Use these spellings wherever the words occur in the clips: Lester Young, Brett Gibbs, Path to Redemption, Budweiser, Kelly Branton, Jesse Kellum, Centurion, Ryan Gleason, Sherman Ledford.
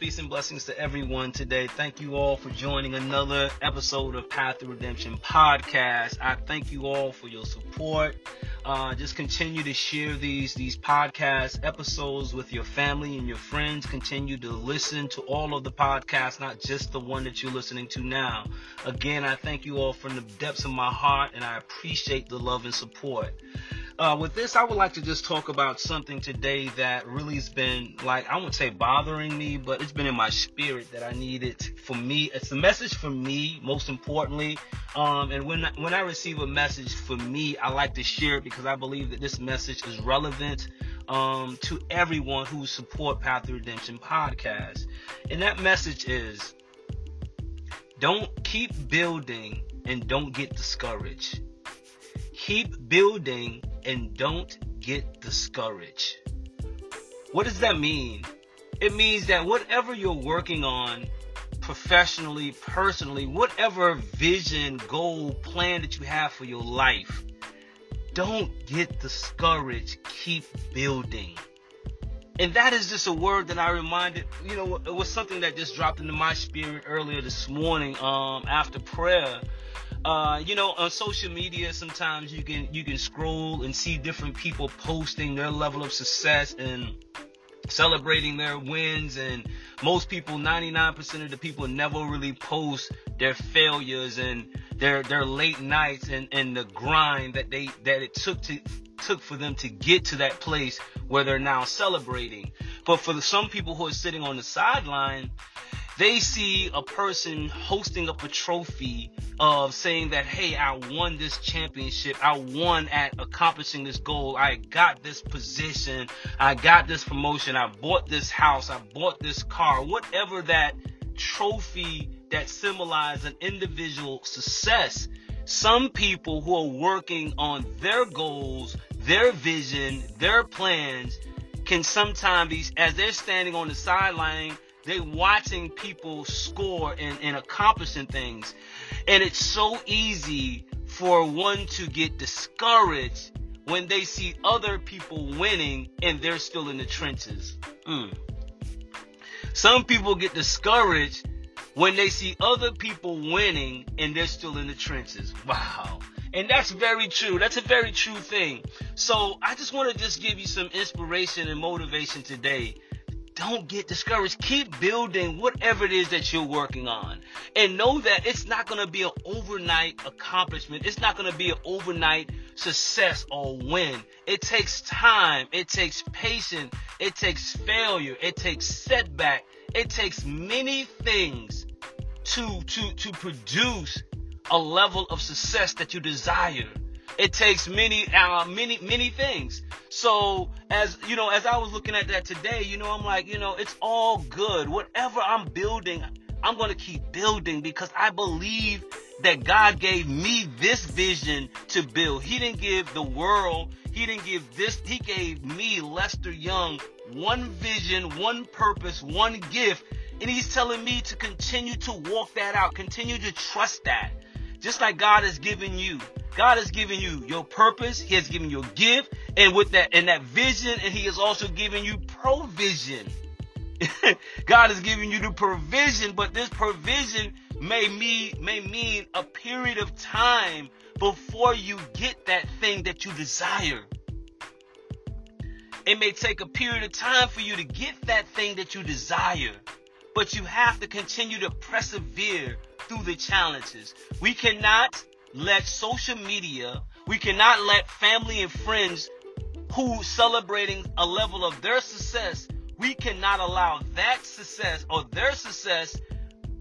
Peace and blessings to everyone today. Thank you all for joining another episode of Path to Redemption podcast. I thank you all for your support. Just continue to share these podcast episodes with your family and your friends. Continue to listen to all of the podcasts, not just the one that you're listening to now. Again, I thank you all from the depths of my heart, and I appreciate the love and support. With this, I would like to just talk about something today that really has been, I wouldn't say bothering me, but it's been in my spirit that I need it for me. It's a message for me, most importantly. And when I receive a message for me, I like to share it because I believe that this message is relevant to everyone who support Path to Redemption podcast. And that message is, don't keep building and don't get discouraged. Keep building and don't get discouraged. What does that mean? It means that whatever you're working on professionally, personally, whatever vision, goal, plan that you have for your life, don't get discouraged. Keep building. And that is just a word that I reminded, it was something that just dropped into my spirit earlier this morning after prayer. On social media, sometimes you can scroll and see different people posting their level of success and celebrating their wins. And most people, 99% of the people, never really post their failures and their late nights and the grind that it took for them to get to that place where they're now celebrating. But for some people who are sitting on the sideline, they see a person hosting up a trophy of saying that, hey, I won this championship. I won at accomplishing this goal. I got this position. I got this promotion. I bought this house. I bought this car. Whatever that trophy that symbolizes an individual success, some people who are working on their goals, their vision, their plans can sometimes be, as they're standing on the sideline, they're watching people score and accomplishing things. And it's so easy for one to get discouraged when they see other people winning and they're still in the trenches. Some people get discouraged when they see other people winning and they're still in the trenches. Wow. And that's very true. That's a very true thing. So I just want to just give you some inspiration and motivation today. Don't get discouraged. Keep building whatever it is that you're working on. And know that it's not going to be an overnight accomplishment. It's not going to be an overnight success or win. It takes time. It takes patience. It takes failure. It takes setback. It takes many things to produce a level of success that you desire. It takes many things. So as I was looking at that today, I'm like, it's all good. Whatever I'm building, I'm going to keep building because I believe that God gave me this vision to build. He didn't give the world. He didn't give this. He gave me, Lester Young, one vision, one purpose, one gift. And he's telling me to continue to walk that out, continue to trust that. Just like God has given you. God has given you your purpose. He has given you a gift. And with that, and that vision, and he has also given you provision. God has given you the provision, but this provision may mean a period of time before you get that thing that you desire. It may take a period of time for you to get that thing that you desire, but you have to continue to persevere through the challenges. We cannot let social media, we cannot let family and friends who celebrating a level of their success, we cannot allow that success or their success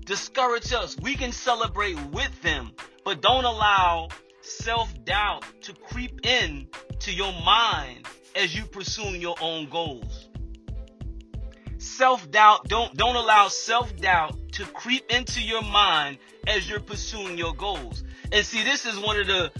discourage us. We can celebrate with them, but don't allow self-doubt to creep in to your mind as you pursue your own goals. Self-doubt, don't allow self-doubt to creep into your mind as you're pursuing your goals. And see, this is one of the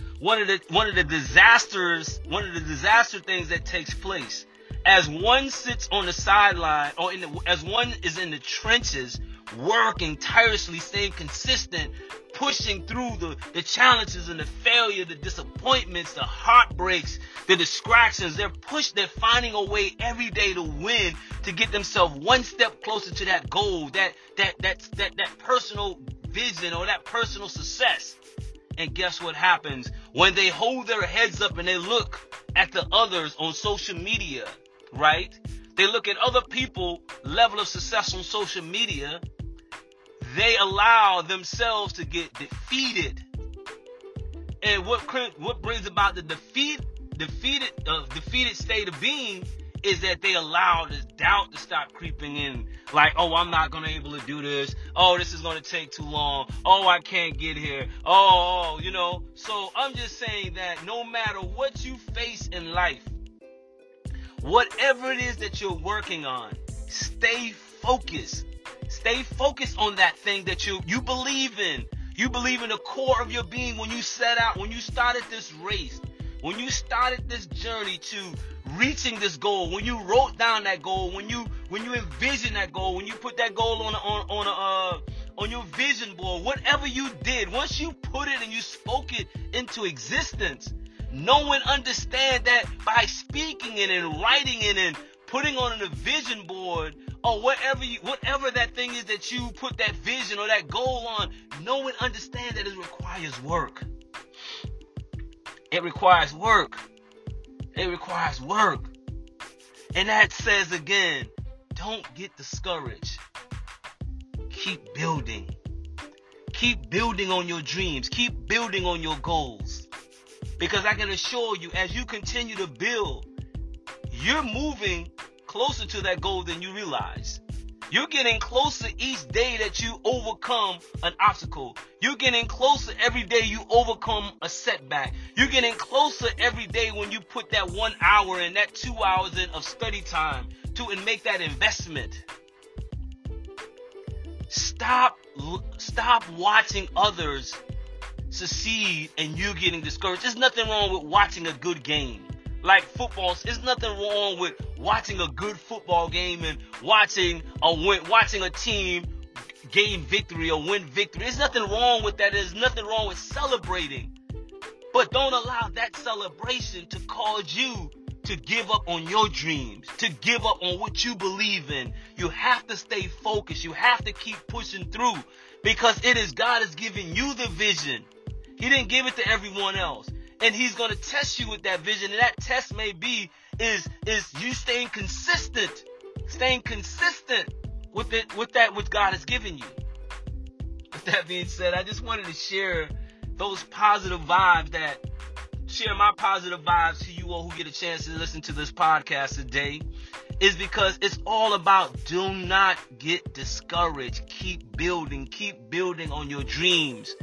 disaster things that takes place. As one sits on the sideline or as one is in the trenches working tirelessly, staying consistent, pushing through the challenges and the failure, the disappointments, the heartbreaks, the distractions. They're finding a way every day to win, to get themselves one step closer to that goal, that personal vision or that personal success. And guess what happens? When they hold their heads up and they look at the others on social media, right? They look at other people's level of success on social media. They allow themselves to get defeated. And what brings about the defeated state of being is that they allow this doubt to stop creeping in. Like, oh, I'm not going to be able to do this. Oh, this is going to take too long. Oh, I can't get here. Oh, you know. So I'm just saying that no matter what you face in life, whatever it is that you're working on, stay focused. Stay focused on that thing that you believe in. You believe in the core of your being when you set out, when you started this race, when you started this journey to reaching this goal, when you wrote down that goal, when you envisioned that goal, when you put that goal on your vision board, whatever you did, once you put it and you spoke it into existence, no one understand that by speaking it and writing it and putting on a vision board or whatever that thing is that you put that vision or that goal on, no one understand that it requires work. It requires work. It requires work. And that says again, don't get discouraged. Keep building. Keep building on your dreams. Keep building on your goals. Because I can assure you, as you continue to build, you're moving closer to that goal than you realize. You're getting closer each day that you overcome an obstacle. You're getting closer every day you overcome a setback. You're getting closer every day when you put that 1 hour and that 2 hours in of study time to and make that investment. Stop watching others succeed and you getting discouraged. There's nothing wrong with watching a good game. Like football, there's nothing wrong with watching a good football game and watching a team gain victory or win victory. There's nothing wrong with that. There's nothing wrong with celebrating. But don't allow that celebration to cause you to give up on your dreams, to give up on what you believe in. You have to stay focused. You have to keep pushing through because it is God has given you the vision. He didn't give it to everyone else. And he's going to test you with that vision. And that test may be is you staying consistent with it, with that which God has given you. With that being said, I just wanted to share those positive vibes that share my positive vibes to you all who get a chance to listen to this podcast today is because it's all about do not get discouraged. Keep building on your dreams.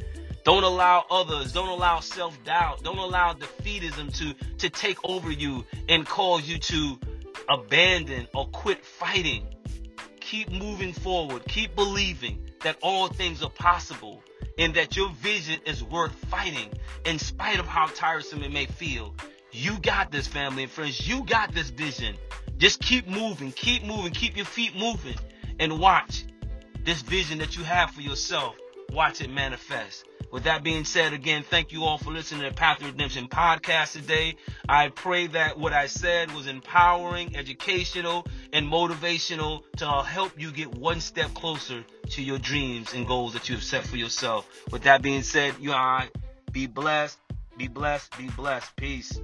Don't allow others, don't allow self-doubt, don't allow defeatism to take over you and cause you to abandon or quit fighting. Keep moving forward. Keep believing that all things are possible and that your vision is worth fighting in spite of how tiresome it may feel. You got this, family and friends. You got this vision. Just keep moving, keep your feet moving, and watch this vision that you have for yourself. Watch it manifest. With that being said, again, thank you all for listening to the Path to Redemption podcast today. I pray that what I said was empowering, educational, and motivational to help you get one step closer to your dreams and goals that you have set for yourself. With that being said, be blessed. Peace.